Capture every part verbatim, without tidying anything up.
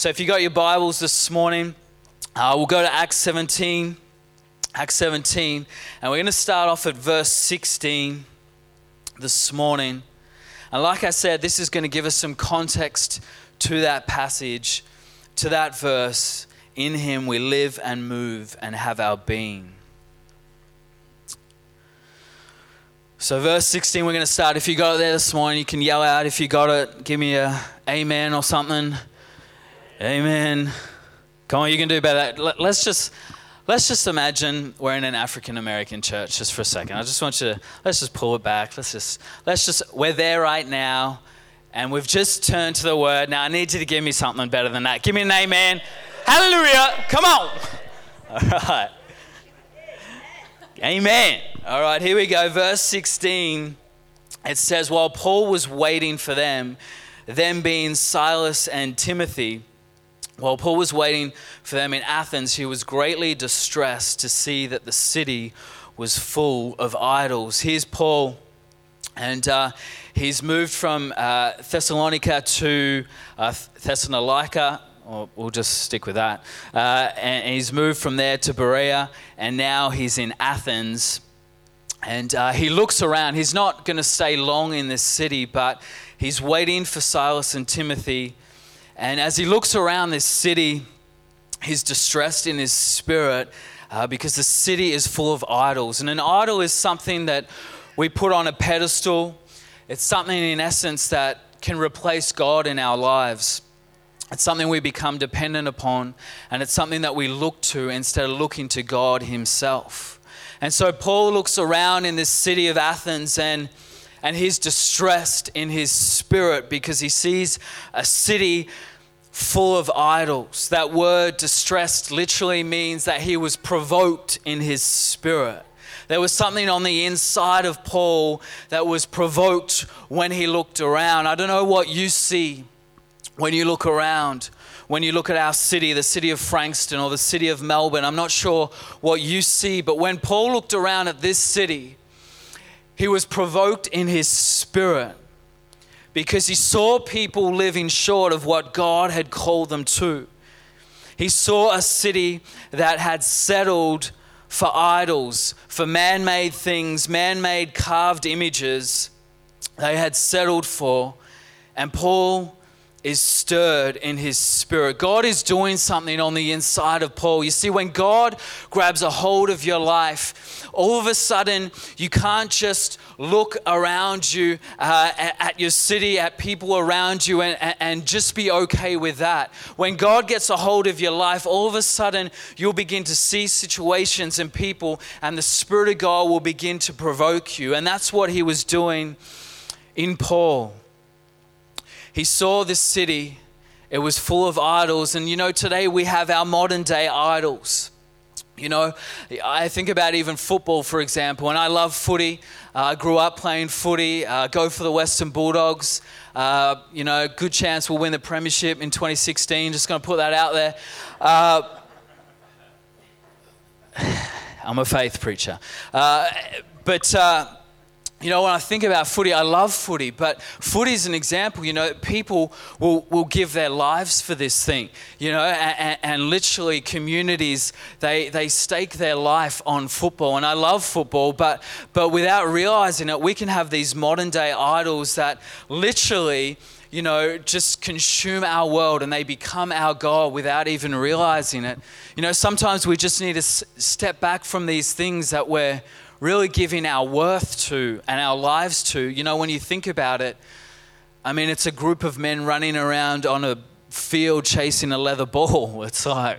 So if you got your Bibles this morning, uh, we'll go to Acts seventeen, Acts seventeen, and we're going to start off at verse sixteen this morning. And like I said, this is going to give us some context to that passage, to that verse. In him we live and move and have our being. So verse sixteen, we're going to start. If you got it there this morning, you can yell out. If you got it, give me a amen or something. Amen. Come on, you can do better. Let's just let's just imagine we're in an African American church just for a second. I just want you to let's just pull it back. Let's just let's just we're there right now, and we've just turned to the word. Now I need you to give me something better than that. Give me an amen. Hallelujah. Come on. All right. Amen. All right, here we go. Verse sixteen. It says, while Paul was waiting for them, them being Silas and Timothy. While Paul was waiting for them in Athens, he was greatly distressed to see that the city was full of idols. Here's Paul, and uh, he's moved from uh, Thessalonica to uh, Thessalonica, or we'll just stick with that, uh, and he's moved from there to Berea, and now he's in Athens. And uh, he looks around. He's not going to stay long in this city, but he's waiting for Silas and Timothy. And as he looks around this city, he's distressed in his spirit uh, because the city is full of idols. And an idol is something that we put on a pedestal. It's something, in essence, that can replace God in our lives. It's something we become dependent upon, and it's something that we look to instead of looking to God himself. And so Paul looks around in this city of Athens, and And he's distressed in his spirit because he sees a city full of idols. That word distressed literally means that he was provoked in his spirit. There was something on the inside of Paul that was provoked when he looked around. I don't know what you see when you look around. When you look at our city, the city of Frankston or the city of Melbourne, I'm not sure what you see. But when Paul looked around at this city, he was provoked in his spirit because he saw people living short of what God had called them to. He saw a city that had settled for idols, for man-made things, man-made carved images they had settled for. And Paul is stirred in his spirit. God is doing something on the inside of Paul. You see, when God grabs a hold of your life, all of a sudden you can't just look around you uh, at your city, at people around you, and, and just be okay with that. When God gets a hold of your life, all of a sudden you'll begin to see situations and people, and the Spirit of God will begin to provoke you. And that's what he was doing in Paul. He saw this city, it was full of idols. And you know, today we have our modern day idols. You know, I think about even football, for example, and I love footy. I uh, grew up playing footy, uh, go for the Western Bulldogs. Uh, you know, good chance we'll win the premiership in twenty sixteen. Just going to put that out there. Uh, I'm a faith preacher. Uh, but... Uh, You know, when I think about footy, I love footy, but footy is an example. You know, people will, will give their lives for this thing, you know, and, and literally communities, they they stake their life on football. And I love football, but but without realizing it, we can have these modern day idols that literally, you know, just consume our world, and they become our God without even realizing it. You know, sometimes we just need to s- step back from these things that we're really giving our worth to and our lives to. You know, when you think about it, I mean, it's a group of men running around on a field chasing a leather ball. It's like,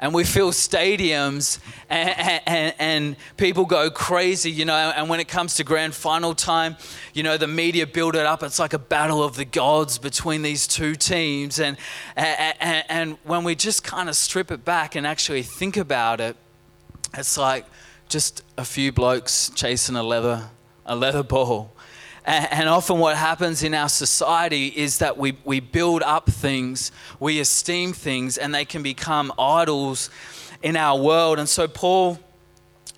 and we fill stadiums and, and, and people go crazy, you know, and when it comes to grand final time, you know, the media build it up. It's like a battle of the gods between these two teams. And, and, and when we just kind of strip it back and actually think about it, it's like, just a few blokes chasing a leather a leather ball. And, and often what happens in our society is that we, we build up things, we esteem things, and they can become idols in our world. And so Paul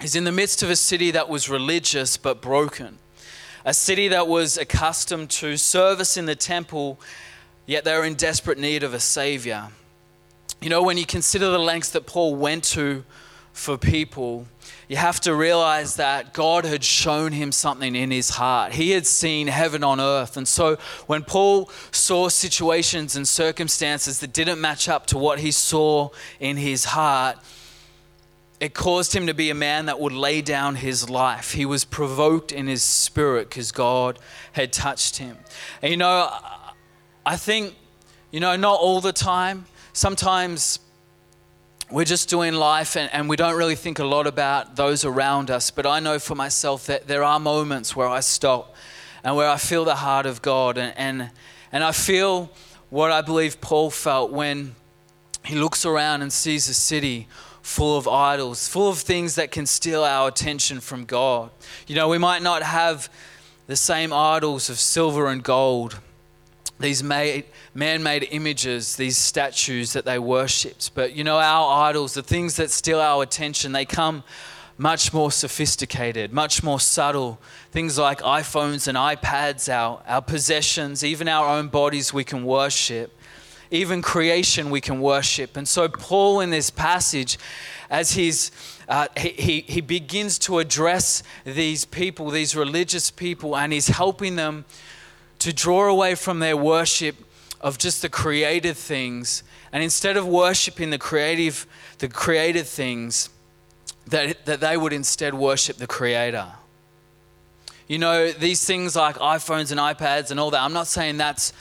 is in the midst of a city that was religious but broken, a city that was accustomed to service in the temple, yet they're in desperate need of a savior. You know, when you consider the lengths that Paul went to for people, you have to realize that God had shown him something in his heart. He had seen heaven on earth. And so when Paul saw situations and circumstances that didn't match up to what he saw in his heart, it caused him to be a man that would lay down his life. He was provoked in his spirit because God had touched him. And you know, I think, you know, not all the time. Sometimes we're just doing life and, and we don't really think a lot about those around us. But I know for myself that there are moments where I stop and where I feel the heart of God. And, and, and I feel what I believe Paul felt when he looks around and sees a city full of idols, full of things that can steal our attention from God. You know, we might not have the same idols of silver and gold, these made, man-made images, these statues that they worshipped. But you know, our idols, the things that steal our attention, they come much more sophisticated, much more subtle. Things like iPhones and iPads, our, our possessions, even our own bodies we can worship. Even creation we can worship. And so Paul in this passage, as he's uh, he, he, he begins to address these people, these religious people, and he's helping them to draw away from their worship of just the created things, and instead of worshiping the creative, the created things, that that they would instead worship the Creator. You know, these things like iPhones and iPads and all that. I'm not saying that's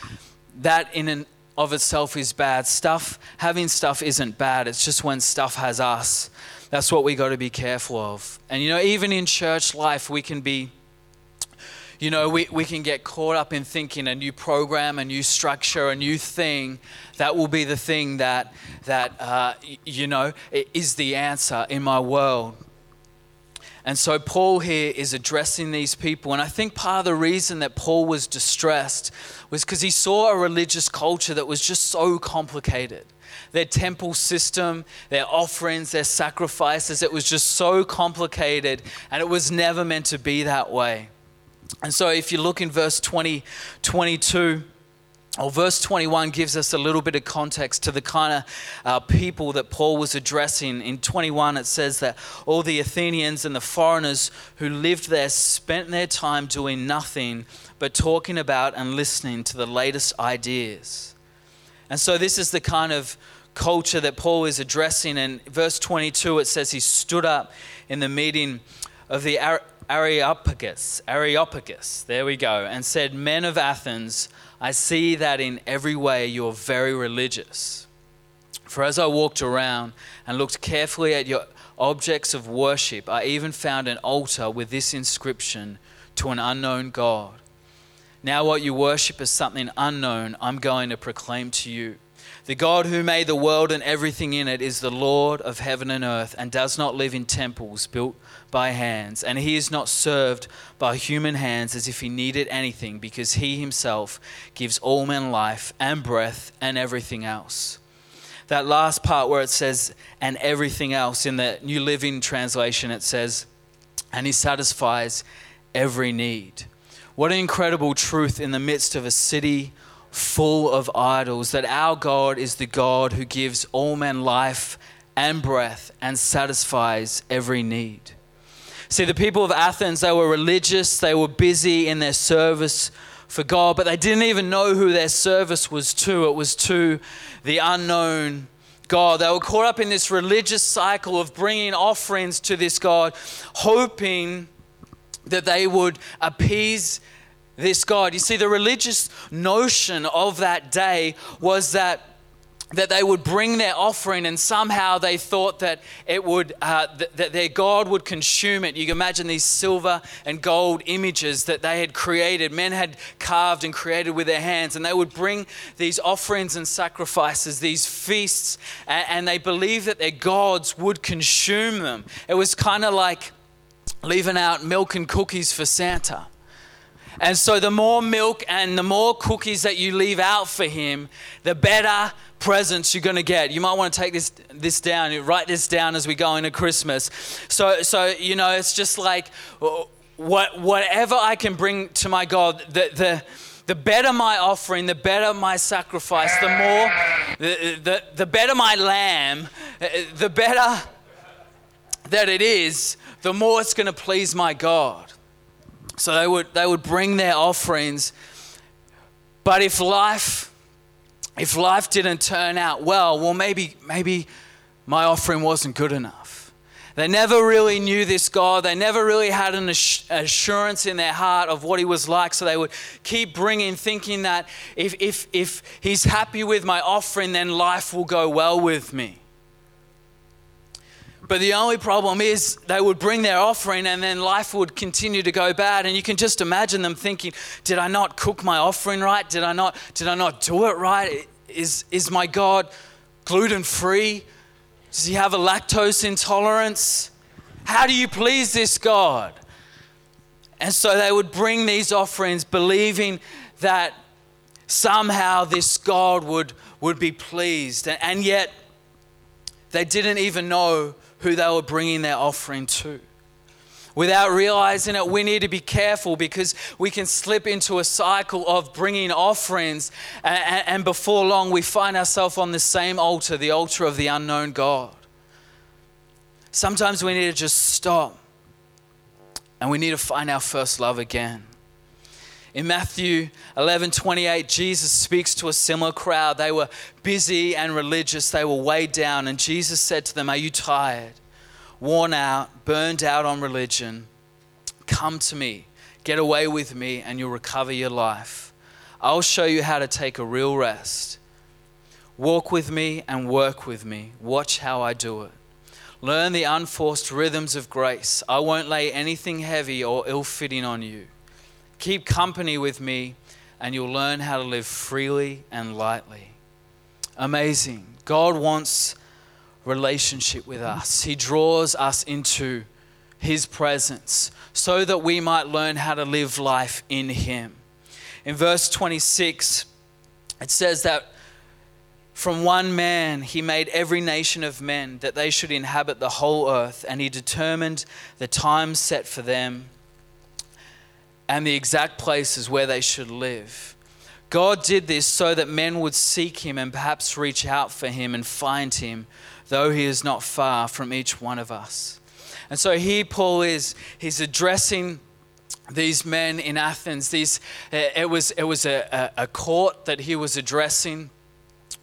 that in and of itself is bad. Stuff, having stuff isn't bad. It's just when stuff has us, that's what we got to be careful of. And you know, even in church life, we can be. You know, we, we can get caught up in thinking a new program, a new structure, a new thing, that will be the thing that, that uh, you know, is the answer in my world. And so Paul here is addressing these people. And I think part of the reason that Paul was distressed was because he saw a religious culture that was just so complicated. Their temple system, their offerings, their sacrifices, it was just so complicated, and it was never meant to be that way. And so if you look in verse twenty, twenty-two, or verse twenty-one gives us a little bit of context to the kind of uh, people that Paul was addressing. In twenty-one, it says that all the Athenians and the foreigners who lived there spent their time doing nothing but talking about and listening to the latest ideas. And so this is the kind of culture that Paul is addressing. And verse twenty-two, it says he stood up in the meeting of the Are- Areopagus, Areopagus, there we go, and said, "Men of Athens, I see that in every way you are very religious. For as I walked around and looked carefully at your objects of worship, I even found an altar with this inscription, 'To an unknown God.' Now what you worship is something unknown, I'm going to proclaim to you. The God who made the world and everything in it is the Lord of heaven and earth, and does not live in temples built by hands. And he is not served by human hands as if he needed anything, because he himself gives all men life and breath and everything else." That last part where it says, "and everything else," in the New Living Translation, it says, "and he satisfies every need." What an incredible truth in the midst of a city full of idols, that our God is the God who gives all men life and breath and satisfies every need. See, the people of Athens, they were religious, they were busy in their service for God, but they didn't even know who their service was to. It was to the unknown God. They were caught up in this religious cycle of bringing offerings to this God, hoping that they would appease this God. You see, the religious notion of that day was that that they would bring their offering, and somehow they thought that it would uh, th- that their God would consume it. You can imagine these silver and gold images that they had created, men had carved and created with their hands, and they would bring these offerings and sacrifices, these feasts, and, and they believed that their gods would consume them. It was kind of like leaving out milk and cookies for Santa. And so the more milk and the more cookies that you leave out for him, the better presents you're going to get. You might want to take this this down, you write this down as we go into Christmas. So, so you know, it's just like what whatever I can bring to my God, the the the better my offering, the better my sacrifice, the more, the, the, the better my lamb, the better that it is, the more it's going to please my God. So they would they would bring their offerings. But if life, if life didn't turn out well, well, maybe maybe my offering wasn't good enough. They never really knew this God. They never really had an assurance in their heart of what he was like. So they would keep bringing, thinking that if if if he's happy with my offering, then life will go well with me. But the only problem is they would bring their offering and then life would continue to go bad. And you can just imagine them thinking, did I not cook my offering right? Did I not did I not do it right? Is is my God gluten-free? Does he have a lactose intolerance? How do you please this God? And so they would bring these offerings believing that somehow this God would, would be pleased. And, and yet they didn't even know who they were bringing their offering to. Without realizing it, we need to be careful because we can slip into a cycle of bringing offerings and, and before long we find ourselves on the same altar, the altar of the unknown God. Sometimes we need to just stop and we need to find our first love again. In Matthew eleven twenty-eight, Jesus speaks to a similar crowd. They were busy and religious. They were weighed down. And Jesus said to them, are you tired, worn out, burned out on religion? Come to me, get away with me, and you'll recover your life. I'll show you how to take a real rest. Walk with me and work with me. Watch how I do it. Learn the unforced rhythms of grace. I won't lay anything heavy or ill-fitting on you. Keep company with me and you'll learn how to live freely and lightly. Amazing. God wants relationship with us. He draws us into his presence so that we might learn how to live life in him. In verse twenty-six, it says that from one man he made every nation of men that they should inhabit the whole earth, and he determined the time set for them and the exact places where they should live. God did this so that men would seek him and perhaps reach out for him and find him, though he is not far from each one of us. And so here Paul is, he's addressing these men in Athens. These, it was, it was a, a court that he was addressing,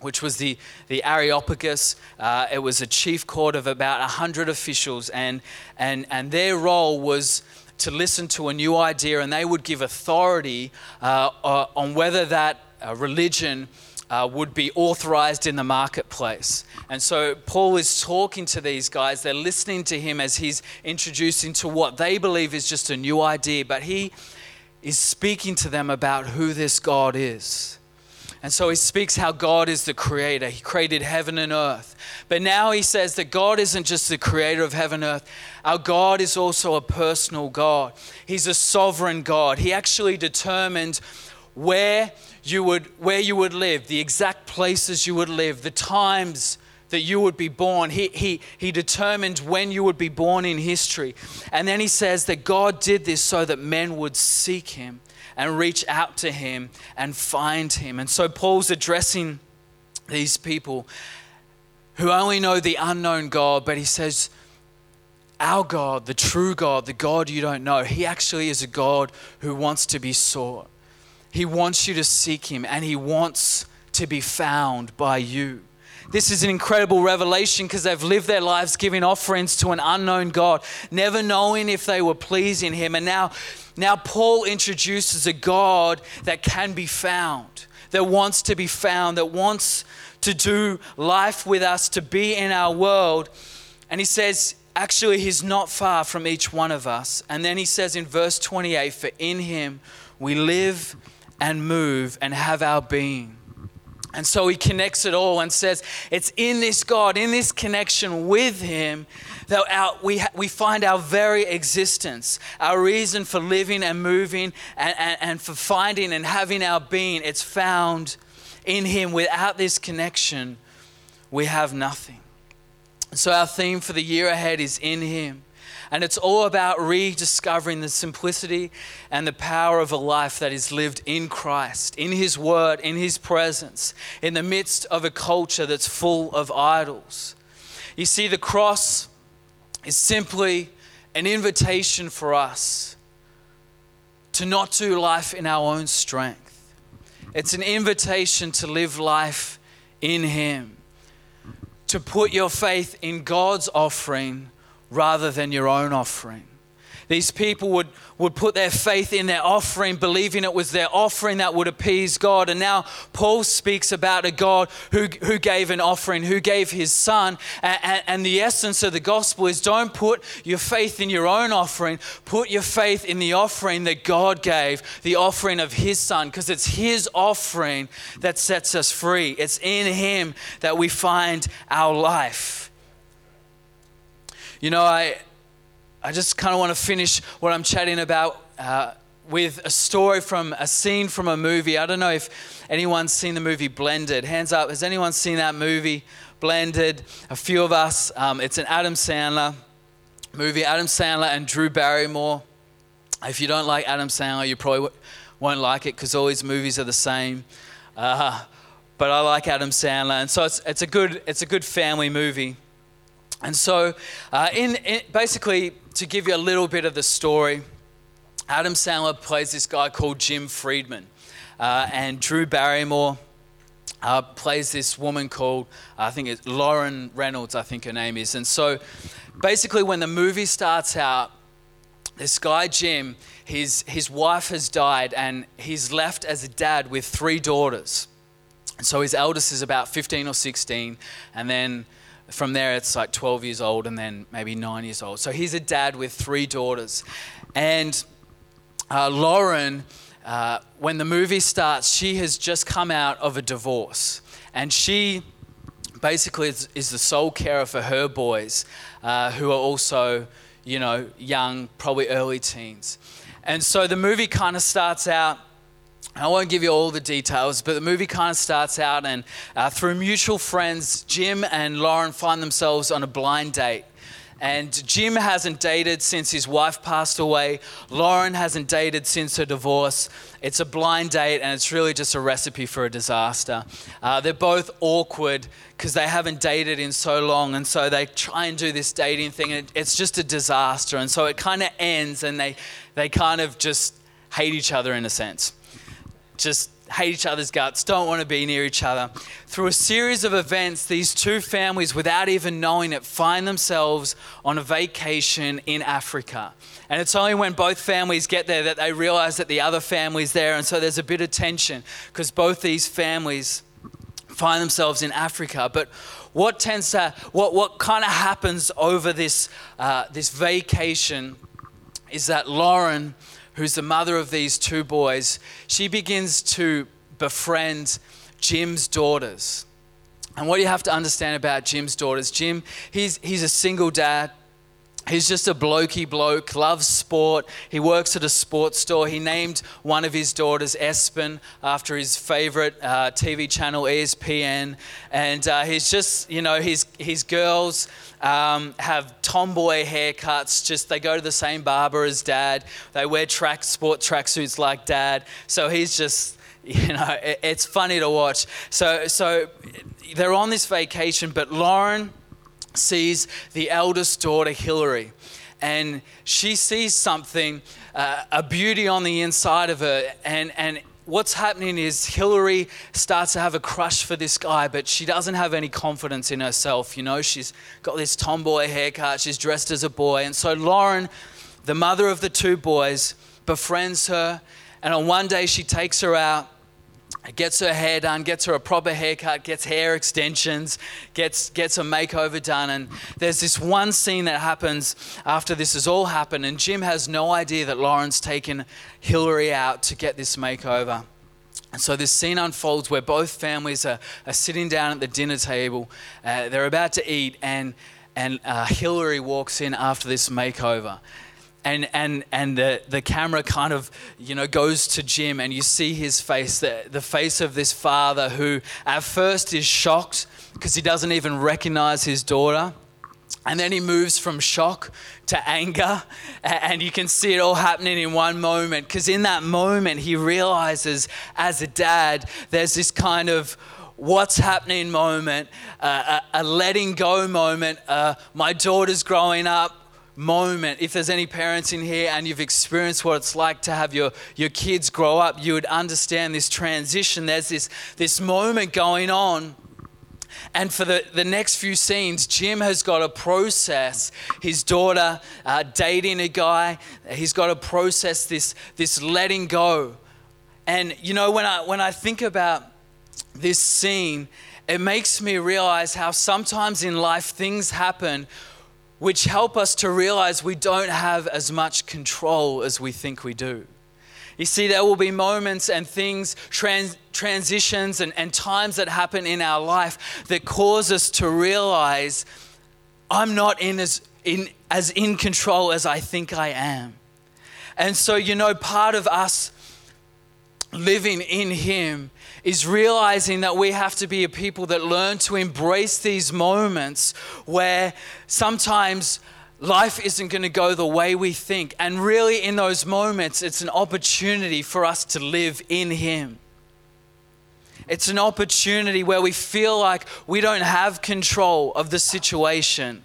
which was the, the Areopagus. Uh, it was a chief court of about one hundred officials, and and and their role was to listen to a new idea, and they would give authority uh, uh, on whether that uh, religion uh, would be authorized in the marketplace. And so Paul is talking to these guys. They're listening to him as he's introducing to what they believe is just a new idea, but he is speaking to them about who this God is. And so he speaks how God is the creator. He created heaven and earth. But now he says that God isn't just the creator of heaven and earth. Our God is also a personal God. He's a sovereign God. He actually determined where you would, where you would live, the exact places you would live, the times that you would be born. He, he, he determined when you would be born in history. And then he says that God did this so that men would seek him and reach out to him and find him. And so Paul's addressing these people who only know the unknown God, but he says, our God, the true God, the God you don't know, he actually is a God who wants to be sought. He wants you to seek him and he wants to be found by you. This is an incredible revelation because they've lived their lives giving offerings to an unknown God, never knowing if they were pleasing him. And now, now Paul introduces a God that can be found, that wants to be found, that wants to do life with us, to be in our world. And he says, actually, he's not far from each one of us. And then he says in verse twenty-eight, for in him we live and move and have our being. And so he connects it all and says, it's in this God, in this connection with him, that our, we ha- we find our very existence, our reason for living and moving and, and, and for finding and having our being. It's found in him. Without this connection, we have nothing. So our theme for the year ahead is in him. And it's all about rediscovering the simplicity and the power of a life that is lived in Christ, in His Word, in His presence, in the midst of a culture that's full of idols. You see, the cross is simply an invitation for us to not do life in our own strength. It's an invitation to live life in Him, to put your faith in God's offering rather than your own offering. These people would, would put their faith in their offering, believing it was their offering that would appease God. And now Paul speaks about a God who, who gave an offering, who gave His Son. And, and the essence of the gospel is, don't put your faith in your own offering. Put your faith in the offering that God gave, the offering of His Son, because it's His offering that sets us free. It's in Him that we find our life. You know, I... I just kind of want to finish what I'm chatting about uh, with a story from a scene from a movie. I don't know if anyone's seen the movie Blended. Hands up. Has anyone seen that movie, Blended? A few of us. Um, it's an Adam Sandler movie. Adam Sandler and Drew Barrymore. If you don't like Adam Sandler, you probably w- won't like it because all his movies are the same. Uh, but I like Adam Sandler, and so it's it's a good it's a good family movie. And so, uh, in, in basically, to give you a little bit of the story, Adam Sandler plays this guy called Jim Friedman, uh, and Drew Barrymore uh, plays this woman called, I think it's Lauren Reynolds, I think her name is. And so, basically, when the movie starts out, this guy Jim, his his wife has died, and he's left as a dad with three daughters. And so his eldest is about fifteen or sixteen, and then from there, it's like twelve years old and then maybe nine years old. So he's a dad with three daughters. And uh, Lauren, uh, when the movie starts, she has just come out of a divorce. And she basically is, is the sole carer for her boys, uh, who are also, you know, young, probably early teens. And so the movie kind of starts out, I won't give you all the details, but the movie kind of starts out and uh, through mutual friends, Jim and Lauren find themselves on a blind date. And Jim hasn't dated since his wife passed away. Lauren hasn't dated since her divorce. It's a blind date, and it's really just a recipe for a disaster. Uh, they're both awkward because they haven't dated in so long, and so they try and do this dating thing, and it, it's just a disaster. And so it kind of ends, and they, they kind of just hate each other in a sense. Just hate each other's guts, don't want to be near each other. Through a series of events, these two families, without even knowing it, find themselves on a vacation in Africa. And it's only when both families get there that they realize that the other family's there. And so there's a bit of tension because both these families find themselves in Africa. But what tends to, what, what kind of happens over this uh, this vacation is that Lauren, who's the mother of these two boys, she begins to befriend Jim's daughters. And what you have to understand about Jim's daughters, Jim, he's he's a single dad. He's just a blokey bloke, loves sport. He works at a sports store. He named one of his daughters Espen after his favorite uh, T V channel, E S P N. And uh, he's just, you know, his his girls um, have tomboy haircuts. Just they go to the same barber as dad. They wear track sport tracksuits like dad. So he's just, you know, it, it's funny to watch. So so they're on this vacation, but Lauren sees the eldest daughter, Hillary, and she sees something, uh, a beauty on the inside of her. And, and what's happening is Hillary starts to have a crush for this guy, but she doesn't have any confidence in herself. You know, she's got this tomboy haircut, she's dressed as a boy. And so Lauren, the mother of the two boys, befriends her. And on one day she takes her out, gets her hair done, gets her a proper haircut, gets hair extensions, gets gets a makeover done. And there's this one scene that happens after this has all happened, and Jim has no idea that Lauren's taken Hillary out to get this makeover. And so this scene unfolds where both families are, are sitting down at the dinner table. Uh, they're about to eat, and and uh, Hillary walks in after this makeover. And and and the, the camera kind of, you know, goes to Jim, and you see his face, the, the face of this father who at first is shocked because he doesn't even recognize his daughter. And then he moves from shock to anger, and you can see it all happening in one moment, because in that moment he realizes as a dad there's this kind of what's happening moment, uh, a, a letting go moment, uh, my daughter's growing up moment. If there's any parents in here and you've experienced what it's like to have your, your kids grow up, you would understand this transition. There's this, this moment going on. And for the, the next few scenes, Jim has got to process his daughter uh, dating a guy. He's got to process this this letting go. And you know, when I when I think about this scene, it makes me realize how sometimes in life things happen which help us to realize we don't have as much control as we think we do. You see, there will be moments and things, trans, transitions and, and times that happen in our life that cause us to realize I'm not in as in as in control as I think I am. And so, you know, part of us living in Him is realizing that we have to be a people that learn to embrace these moments where sometimes life isn't going to go the way we think. And really in those moments, it's an opportunity for us to live in Him. It's an opportunity where we feel like we don't have control of the situation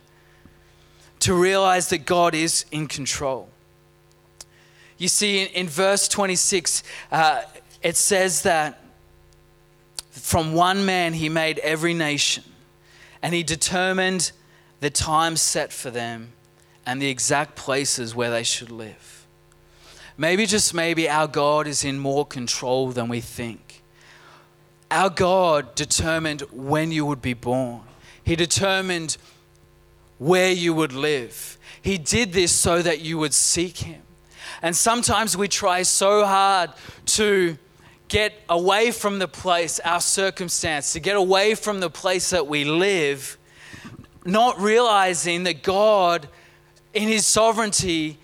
to realize that God is in control. You see, in, in verse twenty-six, uh, it says that from one man He made every nation, and He determined the time set for them and the exact places where they should live. Maybe, just maybe, our God is in more control than we think. Our God determined when you would be born. He determined where you would live. He did this so that you would seek Him. And sometimes we try so hard to get away from the place, our circumstance, to get away from the place that we live, not realizing that God, in His sovereignty,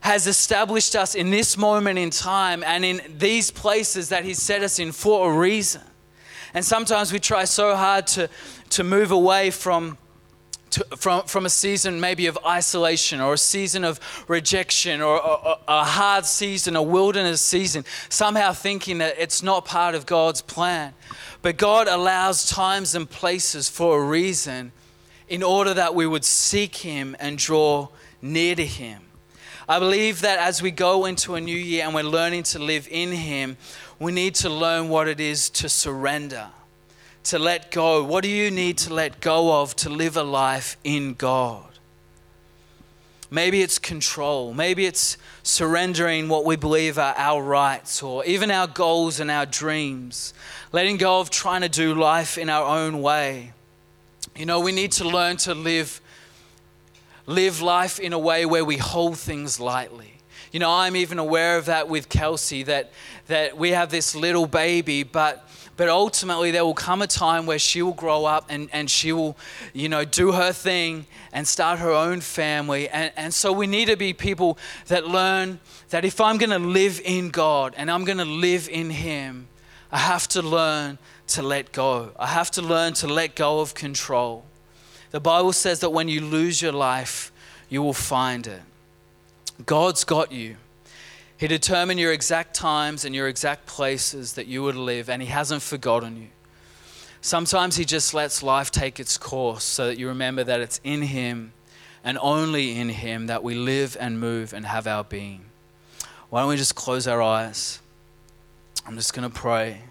has established us in this moment in time and in these places that He's set us in for a reason. And sometimes we try so hard to, to move away from, to, from, from a season maybe of isolation or a season of rejection or, or, or a hard season, a wilderness season, somehow thinking that it's not part of God's plan. But God allows times and places for a reason, in order that we would seek Him and draw near to Him. I believe that as we go into a new year and we're learning to live in Him, we need to learn what it is to surrender, to let go. What do you need to let go of to live a life in God? Maybe it's control. Maybe it's surrendering what we believe are our rights or even our goals and our dreams, letting go of trying to do life in our own way. You know, we need to learn to live, live life in a way where we hold things lightly. You know, I'm even aware of that with Kelsey, that that we have this little baby, but but ultimately there will come a time where she will grow up and, and she will, you know, do her thing and start her own family. And, and so we need to be people that learn that if I'm going to live in God and I'm going to live in Him, I have to learn to let go. I have to learn to let go of control. The Bible says that when you lose your life, you will find it. God's got you. He determined your exact times and your exact places that you would live, and He hasn't forgotten you. Sometimes He just lets life take its course so that you remember that it's in Him and only in Him that we live and move and have our being. Why don't we just close our eyes? I'm just going to pray.